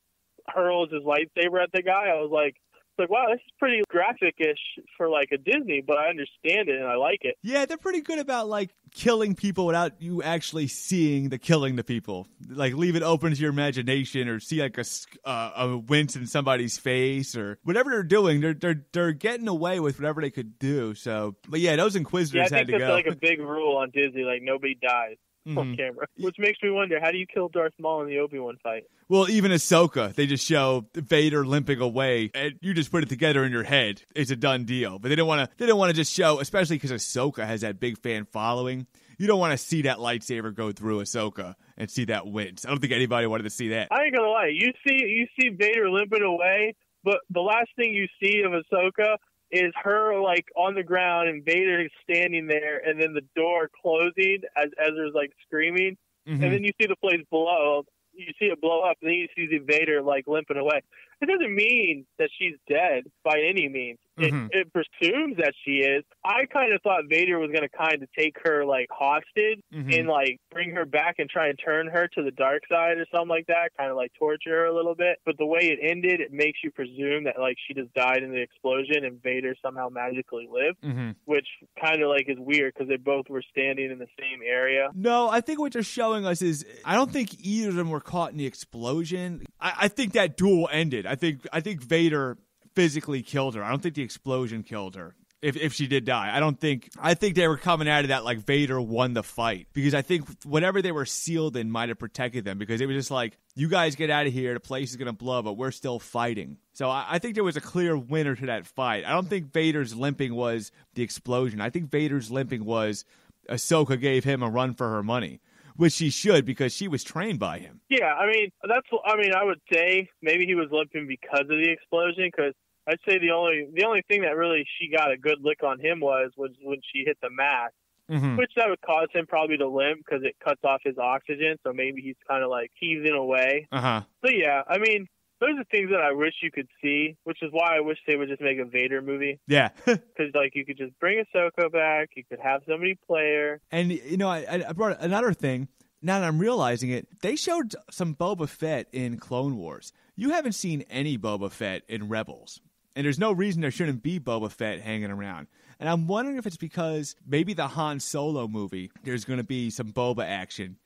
hurls his lightsaber at the guy, I was like, like, wow, this is pretty graphic-ish for like a Disney, but I understand it and I like it. Yeah, they're pretty good about like killing people without you actually seeing the killing the people. Like leave it open to your imagination, or see like a uh, a wince in somebody's face or whatever they're doing. They're they're they're getting away with whatever they could do. So, but yeah, those Inquisitors yeah, I think had to that's go. Like a big rule on Disney, like nobody dies. mm-hmm. on camera, which makes me wonder, how do you kill Darth Maul in the Obi-Wan fight? Well, even Ahsoka, they just show Vader limping away, and you just put it together in your head. It's a done deal. But they don't want to. They don't want to just show, especially because Ahsoka has that big fan following. You don't want to see that lightsaber go through Ahsoka and see that wince. I don't think anybody wanted to see that. I ain't gonna lie. You see, you see Vader limping away, but the last thing you see of Ahsoka is her like on the ground and Vader is standing there, and then the door closing as Ezra's like screaming, mm-hmm. and then you see the place blow. You see it blow up, and then you see Vader like limping away. It doesn't mean that she's dead by any means. Mm-hmm. It, it presumes that she is. I kind of thought Vader was going to kind of take her like hostage mm-hmm. and like bring her back and try and turn her to the dark side or something like that, kind of like torture her a little bit. But the way it ended, it makes you presume that like she just died in the explosion and Vader somehow magically lived, mm-hmm. which kind of like is weird because they both were standing in the same area. No, I think what they're showing us is I don't think either of them were caught in the explosion. I, I think that duel ended. I think I think Vader physically killed her. I don't think the explosion killed her. If if she did die, I don't think. I think they were coming out of that like Vader won the fight, because I think whatever they were sealed in might have protected them, because it was just like, you guys get out of here, the place is gonna blow, but we're still fighting. So I, I think there was a clear winner to that fight. I don't think Vader's limping was the explosion. I think Vader's limping was Ahsoka gave him a run for her money. Which she should, because she was trained by him. Yeah, I mean, that's. I mean, I would say maybe he was limping because of the explosion. Because I'd say the only the only thing that really she got a good lick on him was was when she hit the mask, mm-hmm. which that would cause him probably to limp because it cuts off his oxygen. So maybe he's kind of like heaving away. Uh huh. So yeah, I mean, those are things that I wish you could see, which is why I wish they would just make a Vader movie. Yeah. Because, like, you could just bring Ahsoka back. You could have somebody play her. And, you know, I, I brought another thing. Now that I'm realizing it, they showed some Boba Fett in Clone Wars. You haven't seen any Boba Fett in Rebels. And there's no reason there shouldn't be Boba Fett hanging around. And I'm wondering if it's because maybe the Han Solo movie, there's going to be some Boba action.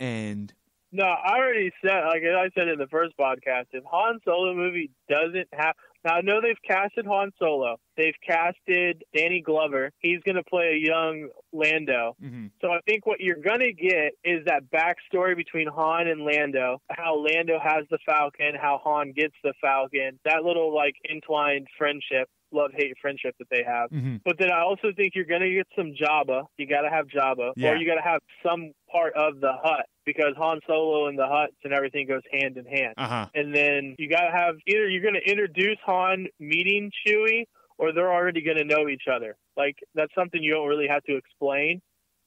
And... No, I already said, like I said in the first podcast, if Han Solo movie doesn't have... Now, I know they've casted Han Solo. They've casted Danny Glover. He's going to play a young Lando. Mm-hmm. So I think what you're going to get is that backstory between Han and Lando, how Lando has the Falcon, how Han gets the Falcon, that little, like, entwined friendship. Love-hate friendship that they have. Mm-hmm. But then I also think you're going to get some Jabba. You got to have Jabba. Yeah. Or you got to have some part of the Hutt, because Han Solo and the Hutts and everything goes hand in hand. Uh-huh. And then you got to have either you're going to introduce Han meeting Chewie, or they're already going to know each other. Like, that's something you don't really have to explain.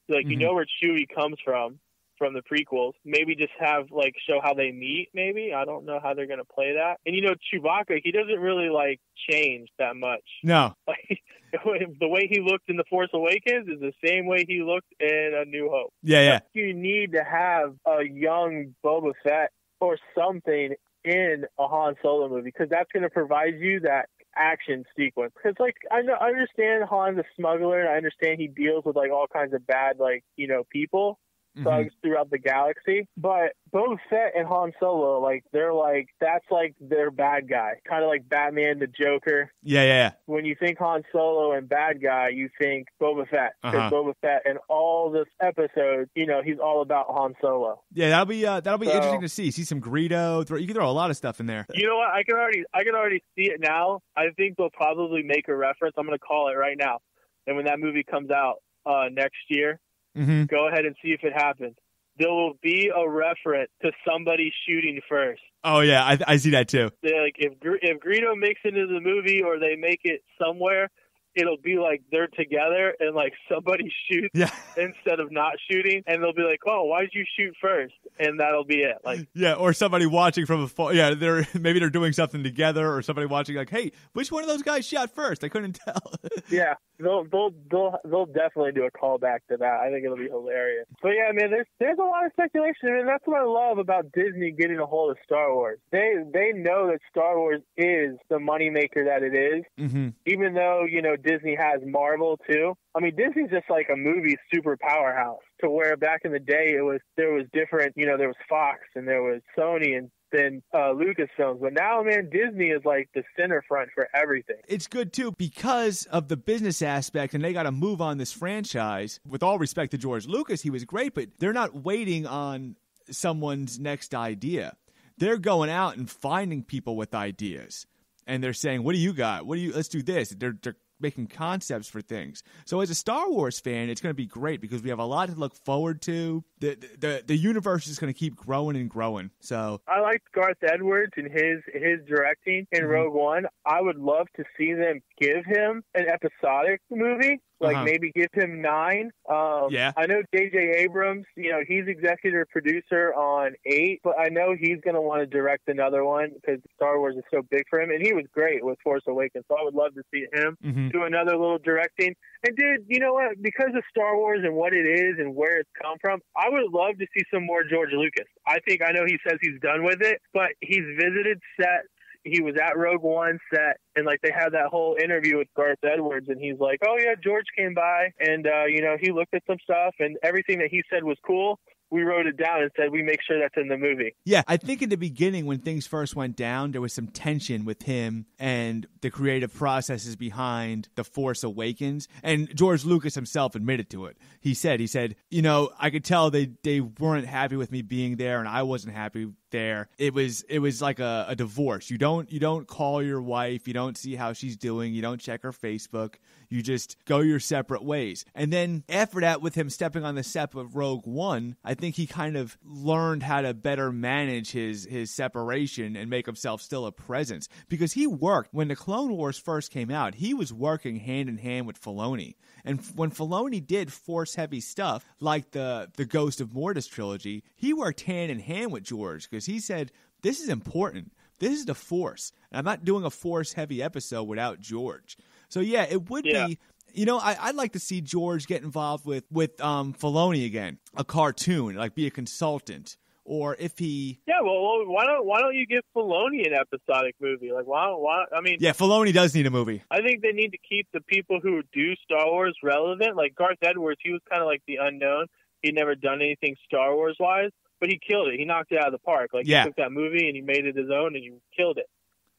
Like, mm-hmm. you know where Chewie comes from, from the prequels. Maybe just have, like, show how they meet, maybe. I don't know how they're going to play that. And, you know, Chewbacca, he doesn't really, like, change that much. No. Like, the way he looked in The Force Awakens is the same way he looked in A New Hope. Yeah, yeah. But you need to have a young Boba Fett or something in a Han Solo movie, because that's going to provide you that action sequence. Because, like, I know, I understand Han's a smuggler, and I understand he deals with, like, all kinds of bad, like, you know, people. thugs mm-hmm. throughout the galaxy, but Boba Fett and Han Solo, like, they're like, that's like their bad guy, kind of like Batman the Joker. Yeah, yeah, yeah. When you think Han Solo and bad guy, you think Boba Fett, because uh-huh. Boba Fett in all this episode, you know, he's all about Han Solo. Yeah, that'll be uh, that'll be so interesting to see. See some Greedo. Throw, you can throw a lot of stuff in there. You know what? I can already I can already see it now. I think they'll probably make a reference. I'm going to call it right now. And when that movie comes out uh, next year. Mm-hmm. Go ahead and see if it happens. There will be a reference to somebody shooting first. Oh yeah, I, I see that too. They're like, if if Greedo makes it into the movie or they make it somewhere, it'll be like they're together and like somebody shoots yeah. instead of not shooting, and they'll be like, "Oh, why'd you shoot first?" And that'll be it. Like, yeah, or somebody watching from afar. Yeah, they're maybe they're doing something together, or somebody watching like, "Hey, which one of those guys shot first? I couldn't tell." Yeah, they'll they'll they'll, they'll definitely do a callback to that. I think it'll be hilarious. But yeah, man, there's there's a lot of speculation, and that's what I love about Disney getting a hold of Star Wars. They they know that Star Wars is the moneymaker that it is, mm-hmm. even though you know. Disney has Marvel too. I mean, Disney's just like a movie super powerhouse, to where back in the day it was, there was different, you know, there was Fox and there was Sony and than uh, Lucasfilms. But now, man, Disney is like the center front for everything. It's good, too, because of the business aspect, and they got to move on this franchise. With all respect to George Lucas, he was great, but they're not waiting on someone's next idea. They're going out and finding people with ideas, and they're saying, what do you got? What do you? Let's do this. They're, they're making concepts for things. So as a Star Wars fan, it's going to be great because we have a lot to look forward to. The the, the universe is going to keep growing and growing. So I like Garth Edwards and his, his directing in mm-hmm. Rogue One. I would love to see them give him an episodic movie. Like uh-huh. maybe give him nine. Um, yeah. I know J J Abrams, you know, he's executive producer on eight, but I know he's going to want to direct another one because Star Wars is so big for him. And he was great with Force Awakens, so I would love to see him mm-hmm. do another little directing. And dude, you know what? Because of Star Wars and what it is and where it's come from, I would love to see some more George Lucas. I think, I know he says he's done with it, but he's visited sets. He was at Rogue One set, and like they had that whole interview with Garth Edwards, and he's like, oh yeah, George came by and uh, you know, he looked at some stuff and everything that he said was cool. We wrote it down and said, we make sure that's in the movie. Yeah, I think in the beginning when things first went down, there was some tension with him and the creative processes behind The Force Awakens. And George Lucas himself admitted to it. He said, he said, you know, I could tell they, they weren't happy with me being there, and I wasn't happy there. It was it was like a, a divorce. You don't you don't call your wife. You don't see how she's doing. You don't check her Facebook. You just go your separate ways. And then after that, with him stepping on the set of Rogue One, I think I think he kind of learned how to better manage his his separation and make himself still a presence, because he worked when the Clone Wars first came out. He was working hand in hand with Filoni, and when Filoni did force heavy stuff like the the Ghost of Mortis trilogy, he worked hand in hand with George because he said, "This is important. This is the Force, and I'm not doing a Force heavy episode without George." So yeah, it would yeah. be. You know, I, I'd like to see George get involved with, with um, Filoni again, a cartoon, like be a consultant. Or if he... Yeah, well, why don't why don't you give Filoni an episodic movie? Like, why don't... Why, I mean... Yeah, Filoni does need a movie. I think they need to keep the people who do Star Wars relevant. Like, Garth Edwards, he was kind of like the unknown. He'd never done anything Star Wars-wise, but he killed it. He knocked it out of the park. Like, yeah. He took that movie and he made it his own and he killed it.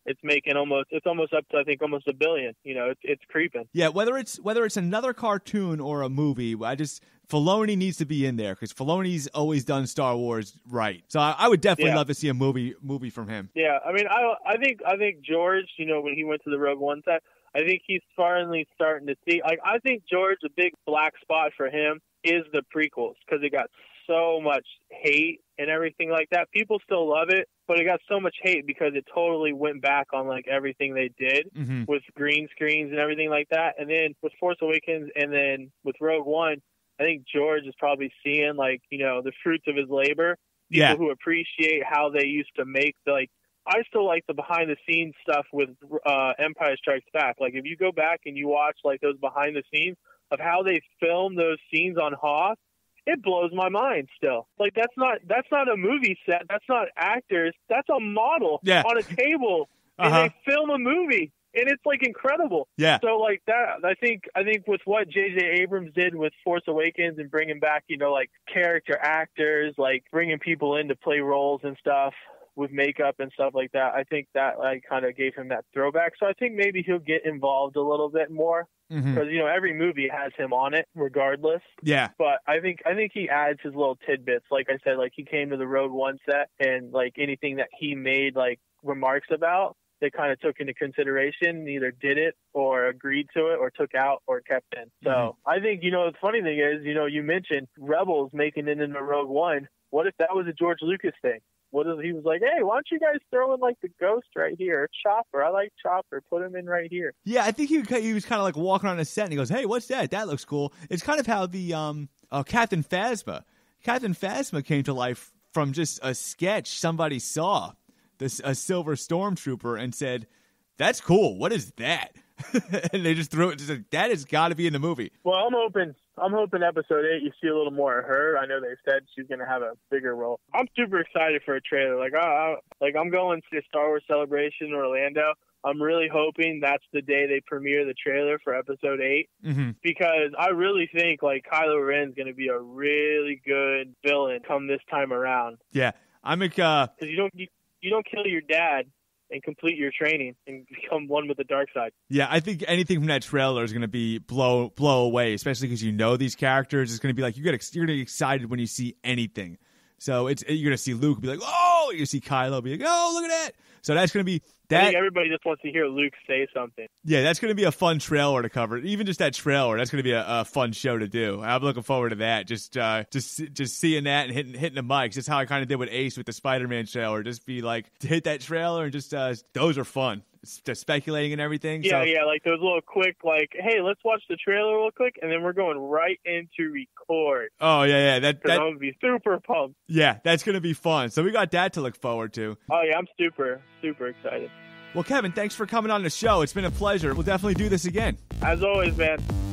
It's making almost, it's almost up to, I think, almost a billion. You know, it's it's creeping. Yeah, whether it's whether it's another cartoon or a movie, I just, Filoni needs to be in there because Filoni's always done Star Wars right. So I, I would definitely yeah. love to see a movie movie from him. Yeah, I mean, I I think I think George, you know, when he went to the Rogue One set, I think he's finally starting to see. Like, I think George, a big black spot for him is the prequels because it got so much hate and everything like that. People still love it, but it got so much hate because it totally went back on like everything they did mm-hmm. with green screens and everything like that. And then with Force Awakens and then with Rogue One, I think George is probably seeing like, you know, the fruits of his labor, people yeah. who appreciate how they used to make the, like, I still like the behind the scenes stuff with uh, Empire Strikes Back. Like if you go back and you watch like those behind the scenes of how they filmed those scenes on Hoth, it blows my mind still. Like, that's not that's not a movie set. That's not actors. That's a model yeah. on a table. Uh-huh. And they film a movie. And it's, like, incredible. Yeah. So, like, that, I think I think with what J J Abrams did with Force Awakens and bringing back, you know, like, character actors, like, bringing people in to play roles and stuff with makeup and stuff like that, I think that, like, kind of gave him that throwback. So I think maybe he'll get involved a little bit more. Because mm-hmm. you know every movie has him on it, regardless. Yeah. But I think I think he adds his little tidbits. Like I said, like he came to the Rogue One set, and like anything that he made like remarks about, they kind of took into consideration, either did it or agreed to it or took out or kept in. So mm-hmm. I think you know the funny thing is, you know, you mentioned Rebels making it into Rogue One. What if that was a George Lucas thing? What if he was like, hey, why don't you guys throw in like the Ghost right here, Chopper? I like Chopper. Put him in right here. Yeah, I think he he was kind of like walking on a set and he goes, hey, what's that? That looks cool. It's kind of how the um uh, Captain Phasma, Captain Phasma came to life from just a sketch somebody saw, this a silver stormtrooper and said, that's cool. What is that? and they just threw it. Just like, that has got to be in the movie. Well, I'm hoping. I'm hoping episode eight, you see a little more of her. I know they said she's going to have a bigger role. I'm super excited for a trailer. Like, uh, like I'm going to Star Wars Celebration in Orlando. I'm really hoping that's the day they premiere the trailer for episode eight, mm-hmm. because I really think like Kylo Ren's going to be a really good villain come this time around. Yeah, I'm like, uh, because you don't you, you don't kill your dad and complete your training and become one with the dark side. Yeah, I think anything from that trailer is going to be blow blow away, especially because you know these characters. It's going to be like you get you're going to be excited when you see anything. So it's you're going to see Luke be like, oh, you see Kylo be like, oh, look at that. So that's going to be that. I think everybody just wants to hear Luke say something. Yeah, that's going to be a fun trailer to cover. Even just that trailer, that's going to be a, a fun show to do. I'm looking forward to that. Just uh, just, just seeing that and hitting hitting the mics. That's how I kind of did with Ace with the Spider-Man trailer. Just be like, hit that trailer and just, uh, those are fun. Just speculating and everything. Yeah, so. yeah, like those little quick, like, hey, let's watch the trailer real quick, and then we're going right into record. Oh, yeah, yeah. That, that would be super pumped. Yeah, that's going to be fun. So we got that to look forward to. Oh, yeah, I'm super, super excited. Well, Kevin, thanks for coming on the show. It's been a pleasure. We'll definitely do this again. As always, man.